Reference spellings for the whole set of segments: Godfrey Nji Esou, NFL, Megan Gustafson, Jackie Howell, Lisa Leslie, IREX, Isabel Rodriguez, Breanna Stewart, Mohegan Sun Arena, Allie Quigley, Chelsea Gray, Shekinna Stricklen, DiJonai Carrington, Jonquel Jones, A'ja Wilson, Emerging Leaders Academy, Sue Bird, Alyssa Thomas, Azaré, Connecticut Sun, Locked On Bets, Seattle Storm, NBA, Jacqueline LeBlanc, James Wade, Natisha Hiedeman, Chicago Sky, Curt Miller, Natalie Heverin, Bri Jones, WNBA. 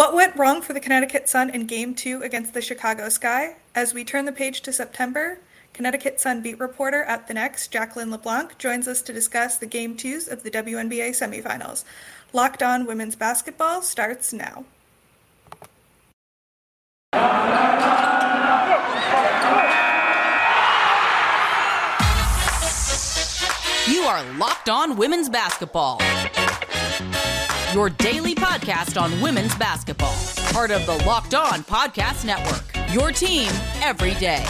What went wrong for the Connecticut Sun in Game 2 against the Chicago Sky? As we turn the page to September, Connecticut Sun beat reporter at The Next, Jacqueline LeBlanc, joins us to discuss the Game 2s of the WNBA semifinals. Locked On Women's Basketball starts now. You are Locked On Women's Basketball, your daily podcast on women's basketball. Part of the Locked On Podcast Network, your team every day.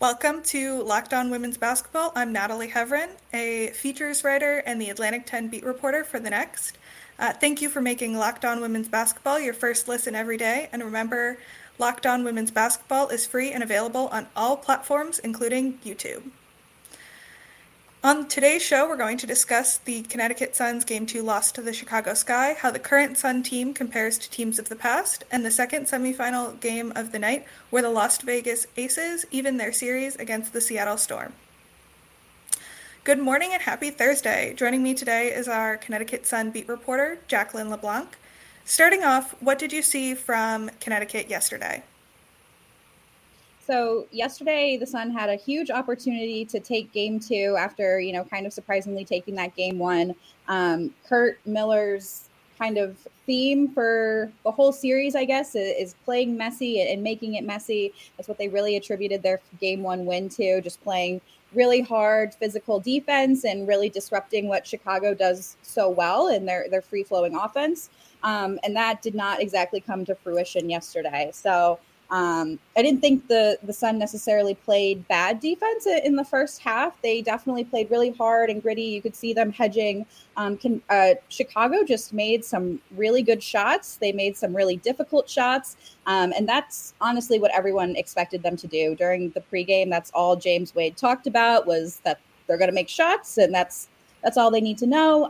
Welcome to Locked On Women's Basketball. I'm Natalie Heverin, a features writer and the Atlantic 10 beat reporter for The Next. Thank you for making Locked On Women's Basketball your first listen every day. And remember, Locked On Women's Basketball is free and available on all platforms, including YouTube. On today's show, we're going to discuss the Connecticut Sun's Game 2 loss to the Chicago Sky, how the current Sun team compares to teams of the past, and the second semifinal game of the night, where the Las Vegas Aces even their series against the Seattle Storm. Good morning and happy Thursday. Joining me today is our Connecticut Sun beat reporter, Jacqueline LeBlanc. Starting off, what did you see from Connecticut yesterday? So yesterday, the Sun had a huge opportunity to take Game 2 after, kind of surprisingly taking that Game 1. Curt Miller's kind of theme for the whole series, I guess, is playing messy and making it messy. That's what they really attributed their Game 1 win to, just playing really hard physical defense and really disrupting what Chicago does so well in their free-flowing offense. And that did not exactly come to fruition yesterday. So I didn't think the Sun necessarily played bad defense in the first half. They definitely played really hard and gritty. You could see them hedging. Chicago just made some really good shots. They made some really difficult shots. And that's honestly what everyone expected them to do during the pregame. That's all James Wade talked about, was that they're going to make shots, and that's all they need to know.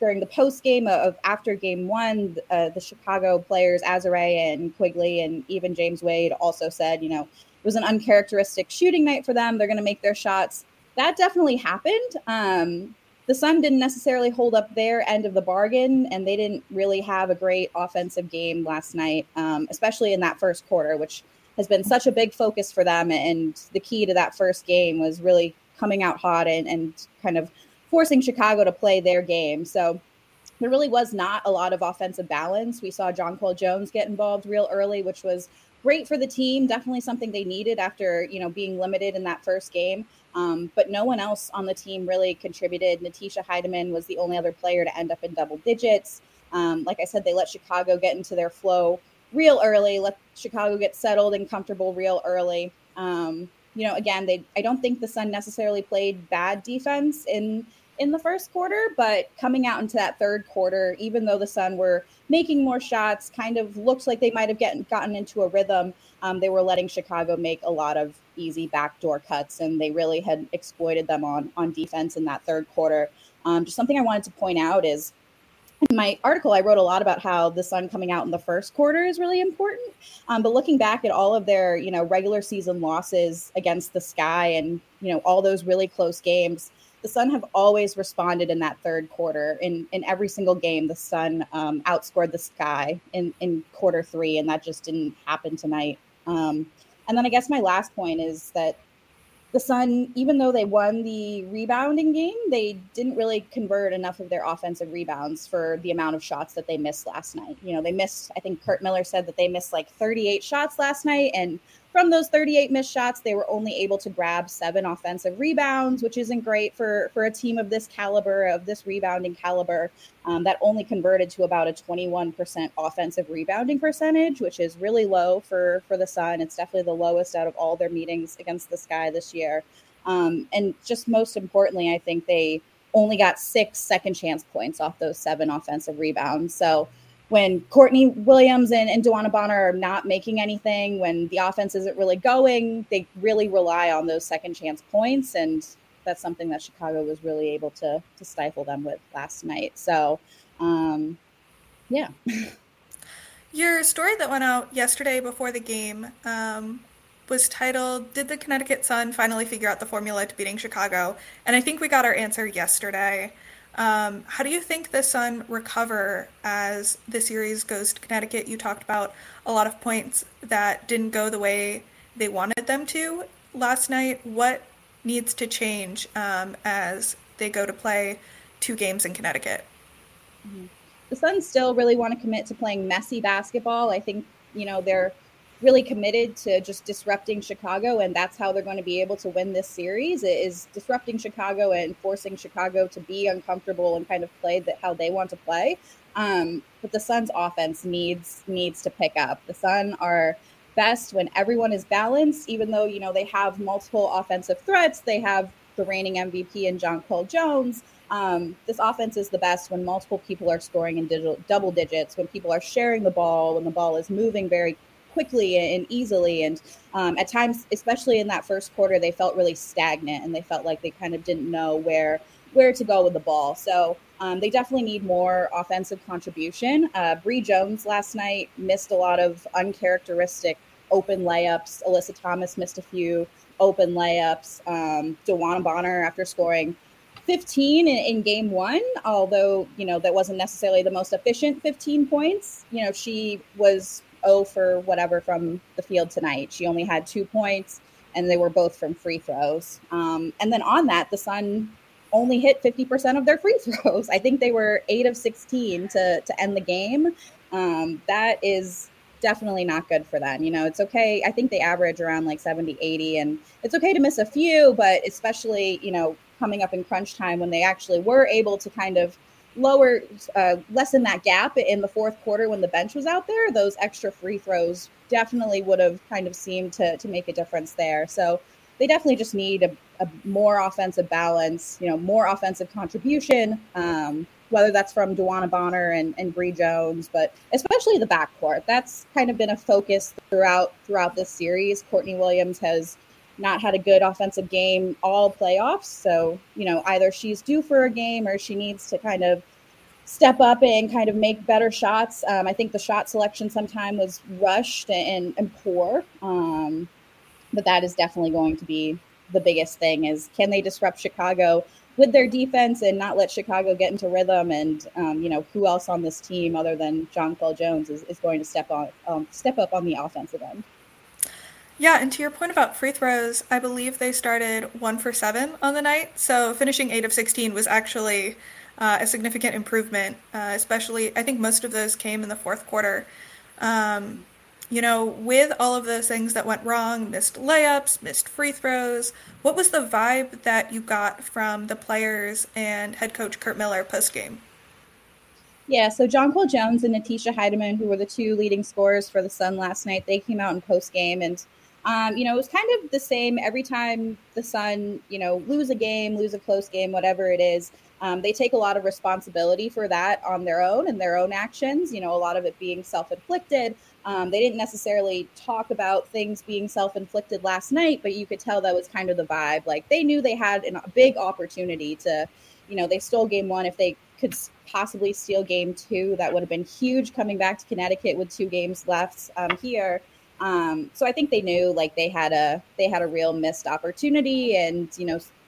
During the post game of after Game 1, the Chicago players, Azaré and Quigley and even James Wade, also said, it was an uncharacteristic shooting night for them. They're going to make their shots. That definitely happened. The Sun didn't necessarily hold up their end of the bargain, and they didn't really have a great offensive game last night, especially in that first quarter, which has been such a big focus for them. And the key to that first game was really coming out hot and kind of forcing Chicago to play their game. So there really was not a lot of offensive balance. We saw Jonquel Jones get involved real early, which was great for the team. Definitely something they needed after, being limited in that first game. But no one else on the team really contributed. Natisha Hiedeman was the only other player to end up in double digits. Like I said, they let Chicago get into their flow real early, let Chicago get settled and comfortable real early. Again, I don't think the Sun necessarily played bad defense in the first quarter, but coming out into that third quarter, even though the Sun were making more shots, kind of looked like they might have gotten into a rhythm. They were letting Chicago make a lot of easy backdoor cuts, and they really had exploited them on defense in that third quarter. Just something I wanted to point out is, in my article, I wrote a lot about how the Sun coming out in the first quarter is really important. But looking back at all of their, regular season losses against the Sky and, all those really close games, the Sun have always responded in that third quarter. In every single game, the Sun outscored the Sky in quarter three, and that just didn't happen tonight. And then I guess my last point is that the Sun, even though they won the rebounding game, they didn't really convert enough of their offensive rebounds for the amount of shots that they missed last night. They missed, I think Curt Miller said that they missed like 38 shots last night. And from those 38 missed shots, they were only able to grab 7 offensive rebounds, which isn't great for a team of this caliber, of this rebounding caliber, that only converted to about a 21% offensive rebounding percentage, which is really low for the Sun. It's definitely the lowest out of all their meetings against the Sky this year. And just most importantly, I think they only got 6 second chance points off those 7 offensive rebounds. So when Courtney Williams and DeWanna Bonner are not making anything, when the offense isn't really going, they really rely on those second chance points. And that's something that Chicago was really able to stifle them with last night. So, yeah. Your story that went out yesterday before the game was titled, Did the Connecticut Sun Finally Figure Out the Formula to Beating Chicago? And I think we got our answer yesterday. How do you think the Sun recover as the series goes to Connecticut? You talked about a lot of points that didn't go the way they wanted them to last night. What needs to change as they go to play 2 games in Connecticut? Mm-hmm. The Sun still really want to commit to playing messy basketball. I think, they're really committed to just disrupting Chicago, and that's how they're going to be able to win this series, is disrupting Chicago and forcing Chicago to be uncomfortable and kind of play that how they want to play. But the Sun's offense needs to pick up. The Sun are best when everyone is balanced, even though, they have multiple offensive threats. They have the reigning MVP in Jonquel Jones. This offense is the best when multiple people are scoring in double digits, when people are sharing the ball, when the ball is moving very quickly and easily. And at times, especially in that first quarter, they felt really stagnant and they felt like they kind of didn't know where to go with the ball. So they definitely need more offensive contribution. Bri Jones last night missed a lot of uncharacteristic open layups. Alyssa Thomas missed a few open layups. DeWanna Bonner, after scoring 15 in game one, although, that wasn't necessarily the most efficient 15 points. She was 0 for whatever from the field tonight. She only had 2 points, and they were both from free throws. And then on that, the Sun only hit 50% of their free throws. I think they were 8 of 16 to end the game. That is definitely not good for them. It's okay. I think they average around like 70, 80, and it's okay to miss a few, but especially, coming up in crunch time when they actually were able to kind of lessen that gap in the fourth quarter when the bench was out there, those extra free throws definitely would have kind of seemed to make a difference there. So they definitely just need a more offensive balance, more offensive contribution, whether that's from DeWanna Bonner and Bri Jones, but especially the backcourt. That's kind of been a focus throughout this series. Courtney Williams has not had a good offensive game all playoffs. So, either she's due for a game or she needs to kind of step up and kind of make better shots. I think the shot selection sometime was rushed and poor. But that is definitely going to be the biggest thing, is can they disrupt Chicago with their defense and not let Chicago get into rhythm? And, who else on this team other than Jonquel Jones is going to step up on the offensive end? Yeah, and to your point about free throws, I believe they started 1 for 7 on the night. So finishing 8 of 16 was actually a significant improvement, especially I think most of those came in the fourth quarter. With all of those things that went wrong, missed layups, missed free throws, what was the vibe that you got from the players and head coach Curt Miller postgame? Yeah, so Jonquel Jones and Natisha Hiedeman, who were the 2 leading scorers for the Sun last night, they came out in postgame and it was kind of the same every time the Sun, lose a game, lose a close game, whatever it is. They take a lot of responsibility for that on their own and their own actions, a lot of it being self-inflicted. They didn't necessarily talk about things being self-inflicted last night, but you could tell that was kind of the vibe. Like they knew they had a big opportunity to, they stole game one. If they could possibly steal game 2, that would have been huge coming back to Connecticut with 2 games left here. So I think they knew like they had a real missed opportunity and,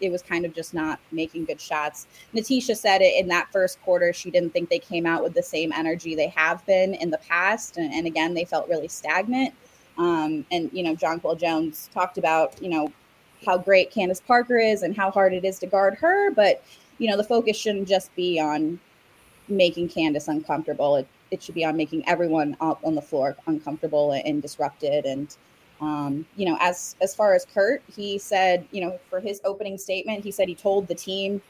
it was kind of just not making good shots. Natisha said it in that first quarter, she didn't think they came out with the same energy they have been in the past. And again, they felt really stagnant. Jonquel Jones talked about, how great Candace Parker is and how hard it is to guard her. But, the focus shouldn't just be on making Candace uncomfortable. It should be on making everyone out on the floor uncomfortable and disrupted. And, as far as Curt, he said, for his opening statement, he said he told the team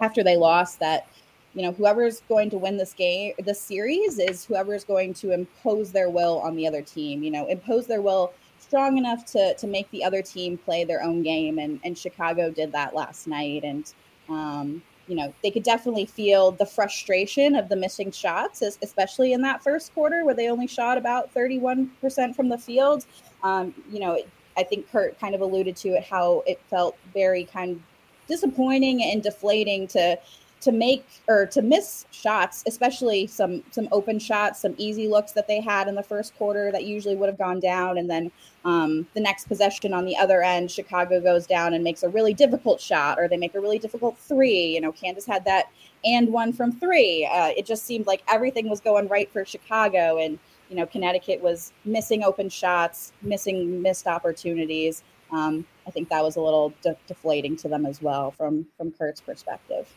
after they lost that, whoever's going to win this game, this series, is whoever's going to impose their will on the other team, impose their will strong enough to make the other team play their own game. And Chicago did that last night. And, they could definitely feel the frustration of the missing shots, especially in that first quarter where they only shot about 31% from the field. I think Curt kind of alluded to it, how it felt very kind of disappointing and deflating to to make or to miss shots, especially some open shots, some easy looks that they had in the first quarter that usually would have gone down. And then the next possession on the other end, Chicago goes down and makes a really difficult shot, or they make a really difficult three. You know, Candace had that and one from three. It just seemed like everything was going right for Chicago. And, you know, Connecticut was missing open shots, missed opportunities. I think that was a little deflating to them as well from Curt's perspective.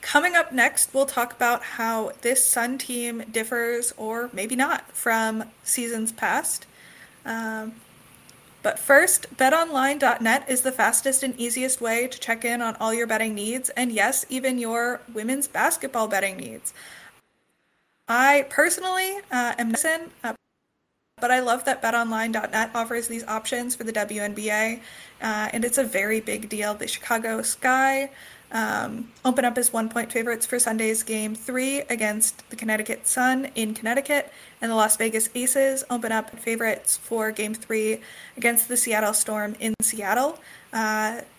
Coming up next, we'll talk about how this Sun team differs, or maybe not, from seasons past. But first, betonline.net is the fastest and easiest way to check in on all your betting needs, and yes, even your women's basketball betting needs. I personally am not, but I love that betonline.net offers these options for the WNBA, and it's a very big deal. The Chicago Sky open up as 1-point favorites for Sunday's Game 3 against the Connecticut Sun in Connecticut, and the Las Vegas Aces open up favorites for Game 3 against the Seattle Storm in Seattle.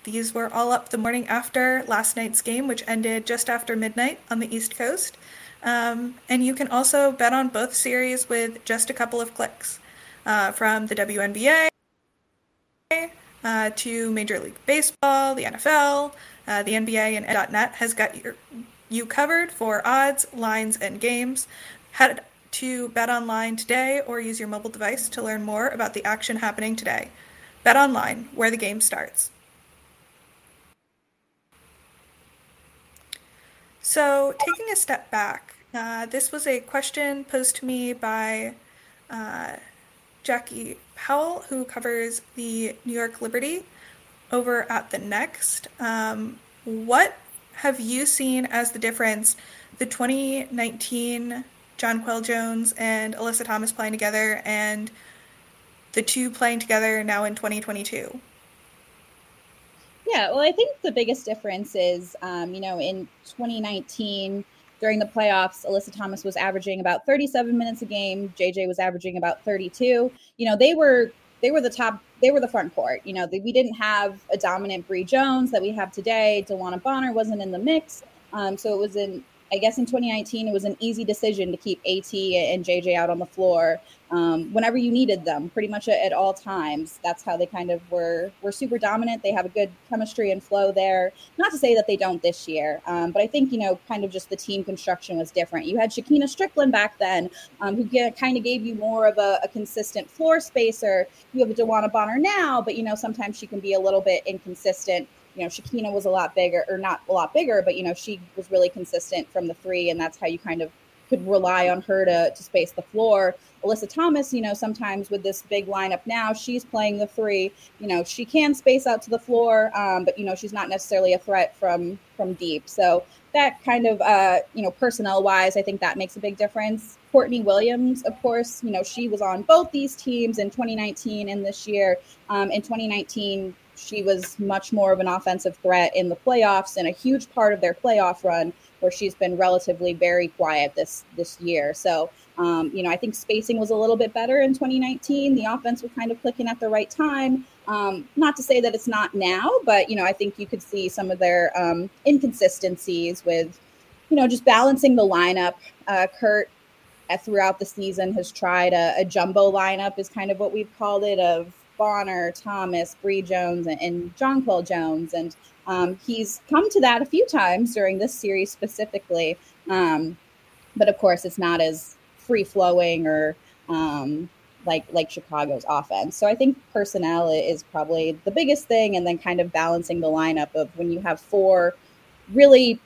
These were all up the morning after last night's game, which ended just after midnight on the East Coast. And you can also bet on both series with just a couple of clicks, from the WNBA to Major League Baseball, the NFL, the NBA, and .net has got you covered for odds, lines, and games. Head to BetOnline today or use your mobile device to learn more about the action happening today. BetOnline, where the game starts. So taking a step back, this was a question posed to me by Jackie Howell, who covers the New York Liberty over at The Next. What have you seen as the difference, the 2019 Jonquel Jones and Alyssa Thomas playing together and the two playing together now in 2022? Yeah, well, I think the biggest difference is, in 2019, during the playoffs, Alyssa Thomas was averaging about 37 minutes a game. JJ was averaging about 32. You know, they were the front court. You know, we didn't have a dominant Bri Jones that we have today. DeWanna Bonner wasn't in the mix. So it was in 2019, it was an easy decision to keep AT and JJ out on the floor whenever you needed them, pretty much at all times. That's how they kind of were super dominant. They have a good chemistry and flow there. Not to say that they don't this year, but I think, you know, kind of just the team construction was different. You had Shekinna Stricklen back then, who kind of gave you more of a consistent floor spacer. You have a DeWanna Bonner now, but, you know, sometimes she can be a little bit inconsistent. You know, Shekinna was a lot bigger, or not a lot bigger, but, you know, she was really consistent from the three, and that's how you kind of could rely on her to space the floor. Alyssa Thomas, you know, sometimes with this big lineup now, she's playing the three. You know, she can space out to the floor, but, you know, she's not necessarily a threat from deep. So that kind of, personnel-wise, I think that makes a big difference. Courtney Williams, of course, you know, she was on both these teams in 2019 and this year. In 2019, she was much more of an offensive threat in the playoffs and a huge part of their playoff run, where she's been relatively very quiet this year. So, I think spacing was a little bit better in 2019. The offense was kind of clicking at the right time. Not to say that it's not now, but, you know, I think you could see some of their inconsistencies with, you know, just balancing the lineup. Curt throughout the season has tried a jumbo lineup is kind of what we've called it, of Bonner, Thomas, Bri Jones, and Jonquel Jones. And he's come to that a few times during this series specifically. But of course, it's not as free-flowing or like Chicago's offense. So I think personnel is probably the biggest thing, and then kind of balancing the lineup of when you have four really,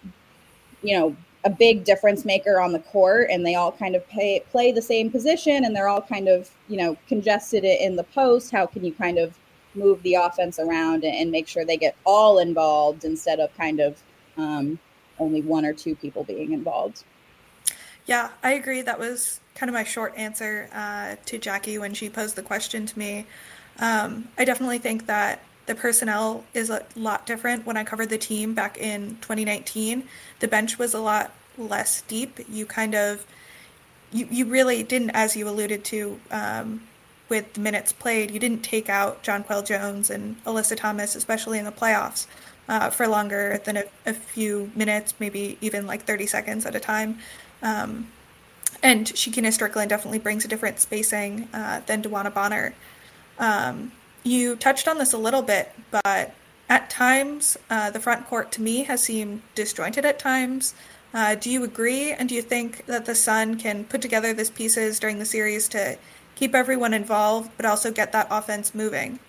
you know, a big difference maker on the court, and they all kind of play the same position, and they're all kind of, you know, congested in the post. How can you kind of move the offense around and make sure they get all involved instead of kind of only one or two people being involved? Yeah, I agree. That was kind of my short answer to Jackie when she posed the question to me. I definitely think that the personnel is a lot different. When I covered the team back in 2019, the bench was a lot less deep. You kind of, you really didn't, as you alluded to with the minutes played, you didn't take out Jonquel Jones and Alyssa Thomas, especially in the playoffs. for longer than a few minutes, maybe even like 30 seconds at a time. And Shekinna Stricklen definitely brings a different spacing than DeWanna Bonner. You touched on this a little bit, but at times the front court to me has seemed disjointed at times. Do you agree? And do you think that the Sun can put together these pieces during the series to keep everyone involved, but also get that offense moving?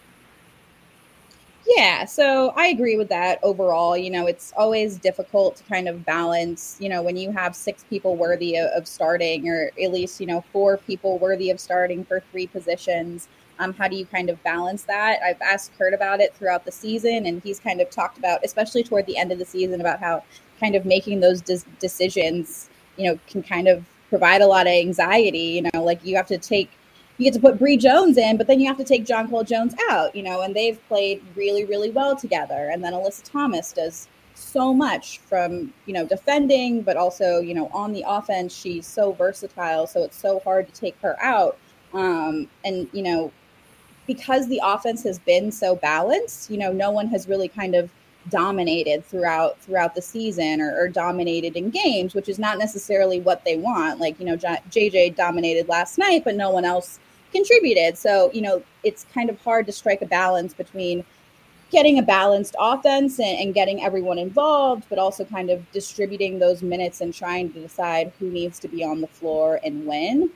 Yeah, so I agree with that overall. You know, it's always difficult to kind of balance, you know, when you have six people worthy of starting, or at least, you know, four people worthy of starting for three positions. How do you kind of balance that? I've asked Curt about it throughout the season, and he's kind of talked about, especially toward the end of the season, about how kind of making those decisions, you know, can kind of provide a lot of anxiety. You know, like you have to take, you get to put Bri Jones in, but then you have to take Jonquel Jones out, you know, and they've played really, really well together. And then Alyssa Thomas does so much from, you know, defending, but also, you know, on the offense, she's so versatile. So it's so hard to take her out. And, you know, because the offense has been so balanced, you know, no one has really kind of dominated throughout the season or dominated in games, which is not necessarily what they want. Like, you know, JJ dominated last night, but no one else contributed. So, you know, it's kind of hard to strike a balance between getting a balanced offense and getting everyone involved, but also kind of distributing those minutes and trying to decide who needs to be on the floor and when.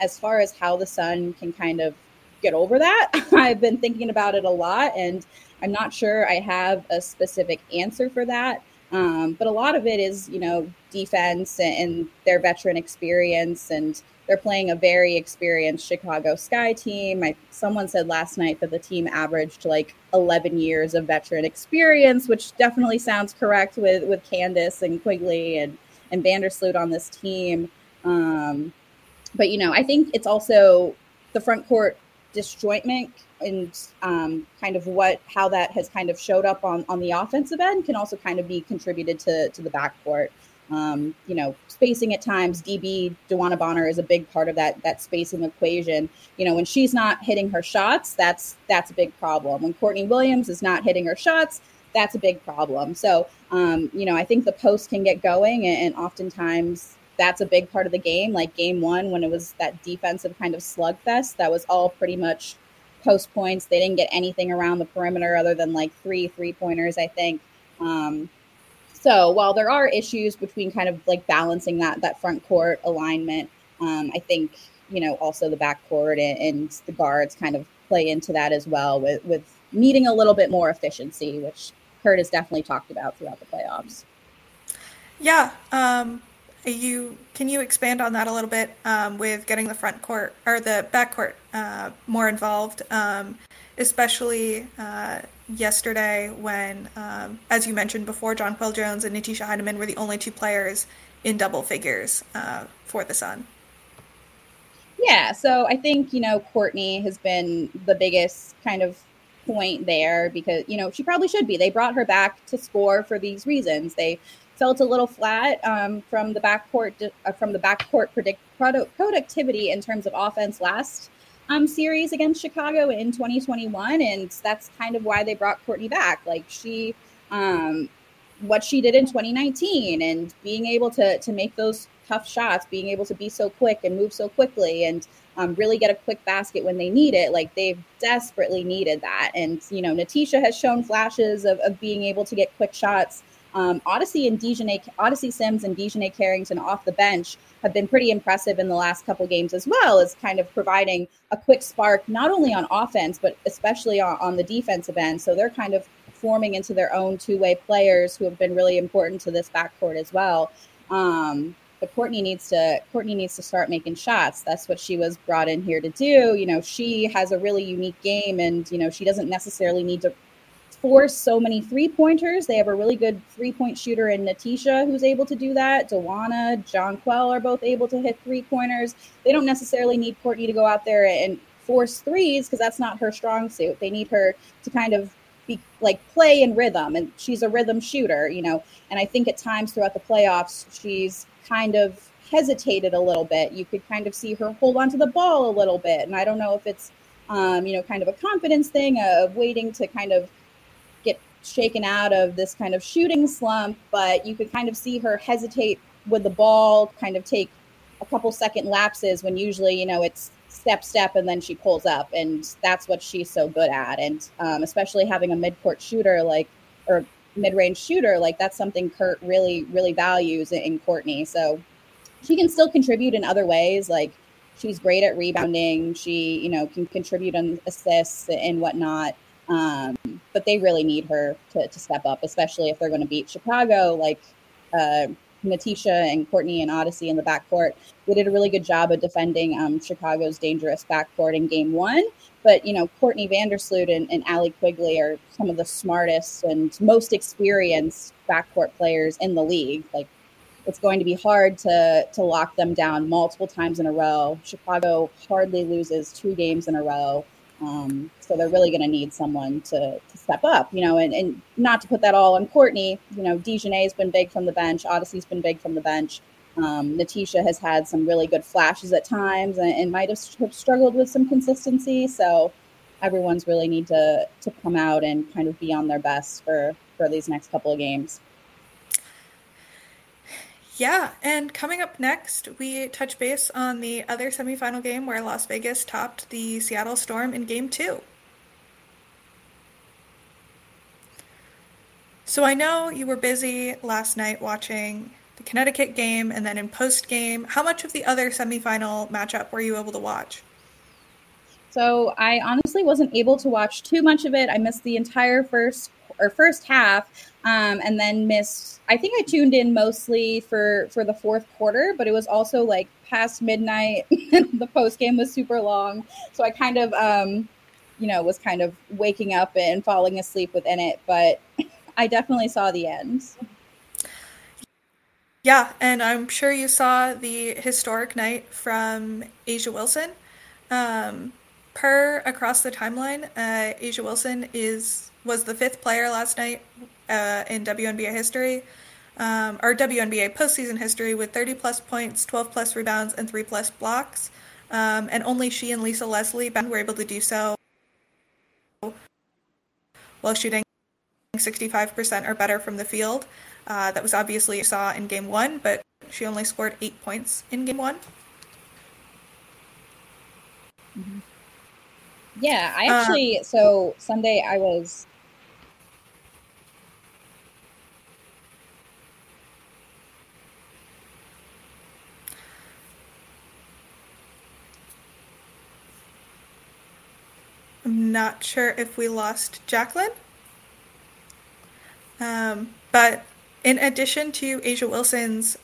As far as how the Sun can kind of get over that, I've been thinking about it a lot, and I'm not sure I have a specific answer for that. But a lot of it is, you know, defense and their veteran experience, and they're playing a very experienced Chicago Sky team. Someone said last night that the team averaged like 11 years of veteran experience, which definitely sounds correct with Candace and Quigley and Vandersloot on this team. But, you know, I think it's also the front court disjointment and kind of how that has kind of showed up on the offensive end can also kind of be contributed to the backcourt. You know, spacing at times, DeWanna Bonner is a big part of that spacing equation. You know, when she's not hitting her shots, that's a big problem. When Courtney Williams is not hitting her shots, that's a big problem. So, you know, I think the post can get going, and oftentimes that's a big part of the game. Like game one, when it was that defensive kind of slugfest, that was all pretty much post points. They didn't get anything around the perimeter other than like three-pointers, I think. So while there are issues between kind of like balancing that front court alignment, I think, you know, also the back court and the guards kind of play into that as well with needing a little bit more efficiency, which Curt has definitely talked about throughout the playoffs. Yeah. Can you expand on that a little bit with getting the front court or the back court more involved, especially yesterday when, as you mentioned before, Jonquel Jones and Natisha Hiedeman were the only two players in double figures for the Sun? Yeah, so I think, you know, Courtney has been the biggest kind of point there because, you know, she probably should be. They brought her back to score for these reasons. They felt a little flat from the backcourt productivity in terms of offense last series against Chicago in 2021, and that's kind of why they brought Courtney back. Like she, what she did in 2019, and being able to make those tough shots, being able to be so quick and move so quickly, and really get a quick basket when they need it. Like they've desperately needed that, and you know, Natisha has shown flashes of being able to get quick shots. Odyssey Sims and DiJonai Carrington off the bench have been pretty impressive in the last couple games as well, as kind of providing a quick spark, not only on offense, but especially on the defensive end. So they're kind of forming into their own two-way players who have been really important to this backcourt as well. But Courtney needs to start making shots. That's what she was brought in here to do. You know, she has a really unique game, and, you know, she doesn't necessarily need to force so many 3-pointers. They have a really good 3-point shooter in Natisha who's able to do that. DeWanna, Jonquel are both able to hit 3-pointers. They don't necessarily need Courtney to go out there and force threes because that's not her strong suit. They need her to kind of be like play in rhythm, and she's a rhythm shooter, you know. And I think at times throughout the playoffs, she's kind of hesitated a little bit. You could kind of see her hold onto the ball a little bit. And I don't know if it's, you know, kind of a confidence thing of waiting to kind of get shaken out of this kind of shooting slump, but you could kind of see her hesitate with the ball, kind of take a couple second lapses when usually, you know, it's step, and then she pulls up, and that's what she's so good at. And especially having a mid-court shooter or mid-range shooter, that's something Curt really, really values in Courtney. So she can still contribute in other ways. She's great at rebounding. She, can contribute on assists and whatnot. But they really need her to step up, especially if they're going to beat Chicago. Natisha and Courtney and Odyssey in the backcourt, they did a really good job of defending Chicago's dangerous backcourt in game one. But, Courtney Vandersloot and Allie Quigley are some of the smartest and most experienced backcourt players in the league. It's going to be hard to lock them down multiple times in a row. Chicago hardly loses 2 games in a row. So they're really going to need someone to step up, and not to put that all on Courtney. DiJonai has been big from the bench. Odyssey's been big from the bench. Natisha has had some really good flashes at times and might have struggled with some consistency. So everyone's really need to come out and kind of be on their best for these next couple of games. Yeah, and coming up next, we touch base on the other semifinal game where Las Vegas topped the Seattle Storm in Game 2. So I know you were busy last night watching the Connecticut game and then in post-game. How much of the other semifinal matchup were you able to watch? So I honestly wasn't able to watch too much of it. I missed the entire first half, and then missed, I think I tuned in mostly for the fourth quarter, but it was also past midnight and the post game was super long. So I kind of, was kind of waking up and falling asleep within it, but I definitely saw the end. Yeah. And I'm sure you saw the historic night from A'ja Wilson. Per Across the Timeline, A'ja Wilson was the 5th player last night in WNBA history, or WNBA postseason history, with 30-plus points, 12-plus rebounds, and 3-plus blocks. And only she and Lisa Leslie were able to do so while shooting 65% or better from the field. That was obviously you saw in Game 1, but she only scored 8 points in Game 1. Mm-hmm. Yeah, I actually, so Sunday I was... I'm not sure if we lost Jacqueline. But in addition to A'ja Wilson's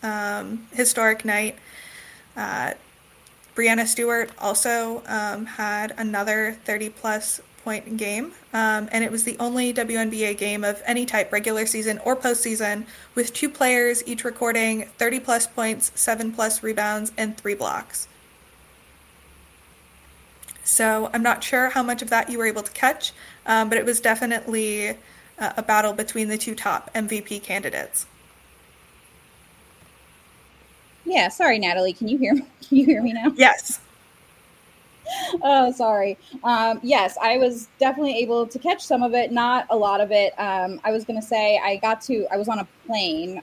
historic night, Breanna Stewart also had another 30-plus point game, and it was the only WNBA game of any type, regular season or postseason, with 2 players each recording 30-plus points, 7-plus rebounds, and 3 blocks. So I'm not sure how much of that you were able to catch, but it was definitely a battle between the 2 top MVP candidates. Yeah, sorry, Natalie. Can you hear me now? Yes. Oh, sorry. Yes, I was definitely able to catch some of it, not a lot of it. I was going to say I was on a plane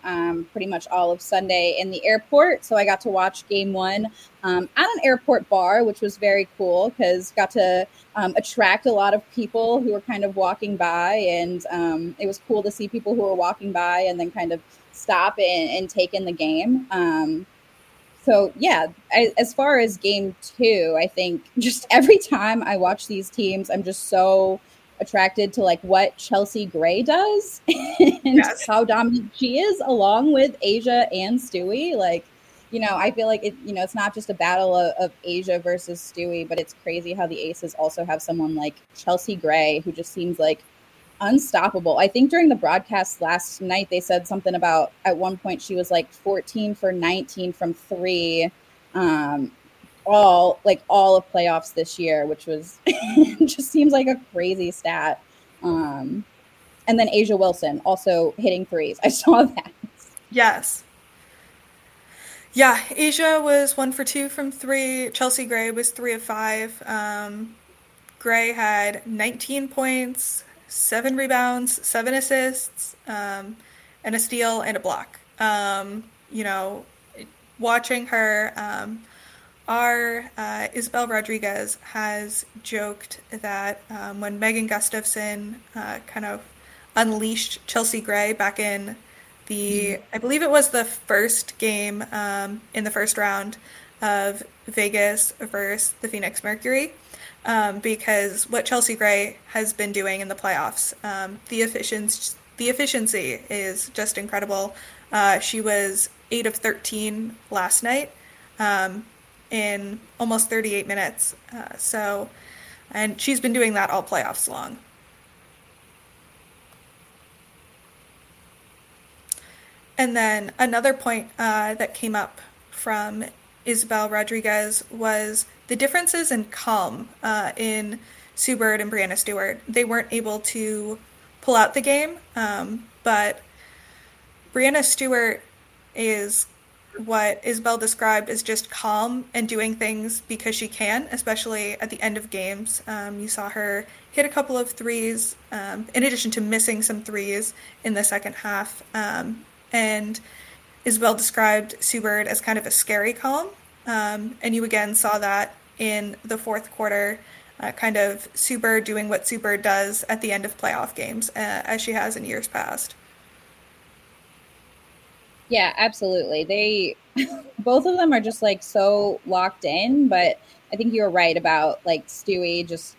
pretty much all of Sunday in the airport, so I got to watch Game 1 at an airport bar, which was very cool because got to attract a lot of people who were kind of walking by, and it was cool to see people who were walking by and then kind of stop and take in the game. So yeah, as far as Game 2, I think just every time I watch these teams, I'm just so attracted to what Chelsea Gray does and yes, how dominant she is, along with A'ja and Stewie. I feel like it, it's not just a battle of A'ja versus Stewie, but it's crazy how the Aces also have someone like Chelsea Gray, who just seems unstoppable. I think during the broadcast last night, they said something about at one point she was 14 for 19 from 3, all of playoffs this year, which was just seems like a crazy stat. And then A'ja Wilson also hitting threes. I saw that. Yes. Yeah. A'ja was 1 for 2 from 3. Chelsea Gray was 3 of 5. Gray had 19 points, 7 rebounds, 7 assists, and a steal and a block. You know, watching her, our Isabel Rodriguez has joked that when Megan Gustafson kind of unleashed Chelsea Gray back in the, I believe it was the first game in the first round of Vegas versus the Phoenix Mercury, because what Chelsea Gray has been doing in the playoffs, the efficiency is just incredible. She was 8 of 13 last night in almost 38 minutes. So, and she's been doing that all playoffs long. And then another point that came up from Isabel Rodriguez was the differences in calm in Sue Bird and Breanna Stewart. They weren't able to pull out the game, but Breanna Stewart is what Isabel described as just calm and doing things because she can, especially at the end of games. You saw her hit a couple of threes, in addition to missing some threes in the second half. And Isabel described Sue Bird as kind of a scary calm. And you again saw that in the fourth quarter, kind of Sue Bird doing what Sue Bird does at the end of playoff games, as she has in years past. Yeah, absolutely. They, both of them are just like so locked in, but I think you were right about like Stewie just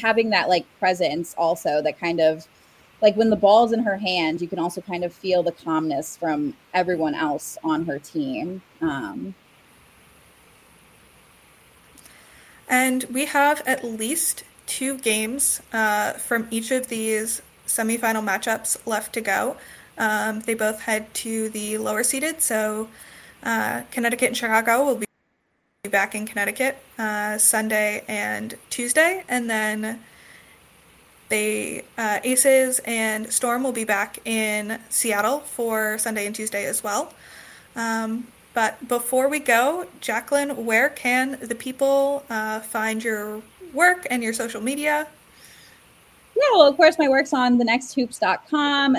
having that like presence also, that kind of like when the ball's in her hand, you can also kind of feel the calmness from everyone else on her team. And we have at least 2 games from each of these semifinal matchups left to go. They both head to the lower seeded, so Connecticut and Chicago will be back in Connecticut Sunday and Tuesday, and then the Aces and Storm will be back in Seattle for Sunday and Tuesday as well. But before we go, Jacqueline, where can the people find your work and your social media? Yeah, well, of course, my work's on thenexthoops.com,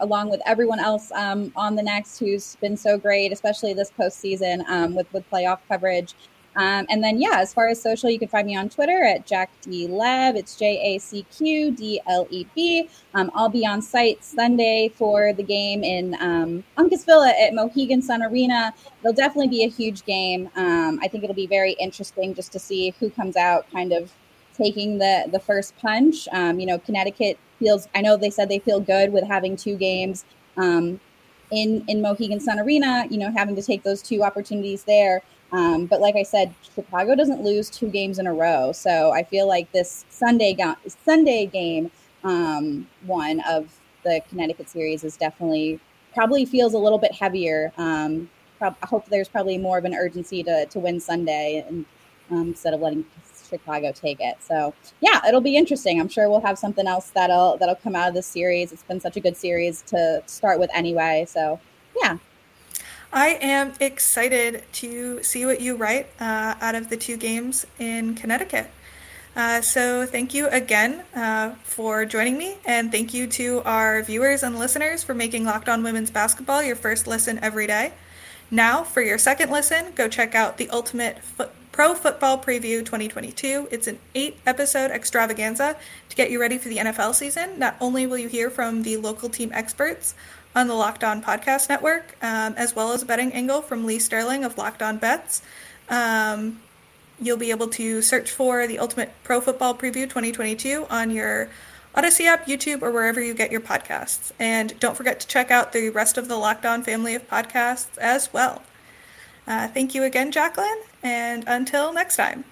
along with everyone else on The Next, who's been so great, especially this postseason with playoff coverage. And then, yeah, as far as social, you can find me on Twitter at JackDLeb. It's JackDLeb. I'll be on site Sunday for the game in Uncasville at Mohegan Sun Arena. It'll definitely be a huge game. I think it'll be very interesting just to see who comes out kind of taking the first punch. You know, Connecticut feels, I know they said they feel good with having 2 games in Mohegan Sun Arena, you know, having to take those 2 opportunities there. But like I said, Chicago doesn't lose 2 games in a row. So I feel like this Sunday game, one of the Connecticut series is definitely probably feels a little bit heavier. I hope there's probably more of an urgency to win Sunday and instead of letting Chicago take it. So yeah, it'll be interesting. I'm sure we'll have something else that'll come out of this series. It's been such a good series to start with anyway. So yeah. I am excited to see what you write out of the 2 games in Connecticut. So thank you again for joining me, and thank you to our viewers and listeners for making Locked On Women's Basketball your first listen every day. Now for your second listen, go check out the Ultimate Pro Football Preview 2022. It's an 8-episode extravaganza to get you ready for the NFL season. Not only will you hear from the local team experts on the Locked On Podcast Network, as well as a betting angle from Lee Sterling of Locked On Bets, you'll be able to search for the Ultimate Pro Football Preview 2022 on your Odyssey app, YouTube, or wherever you get your podcasts. And don't forget to check out the rest of the Locked On family of podcasts as well. Thank you again, Jacqueline, and until next time.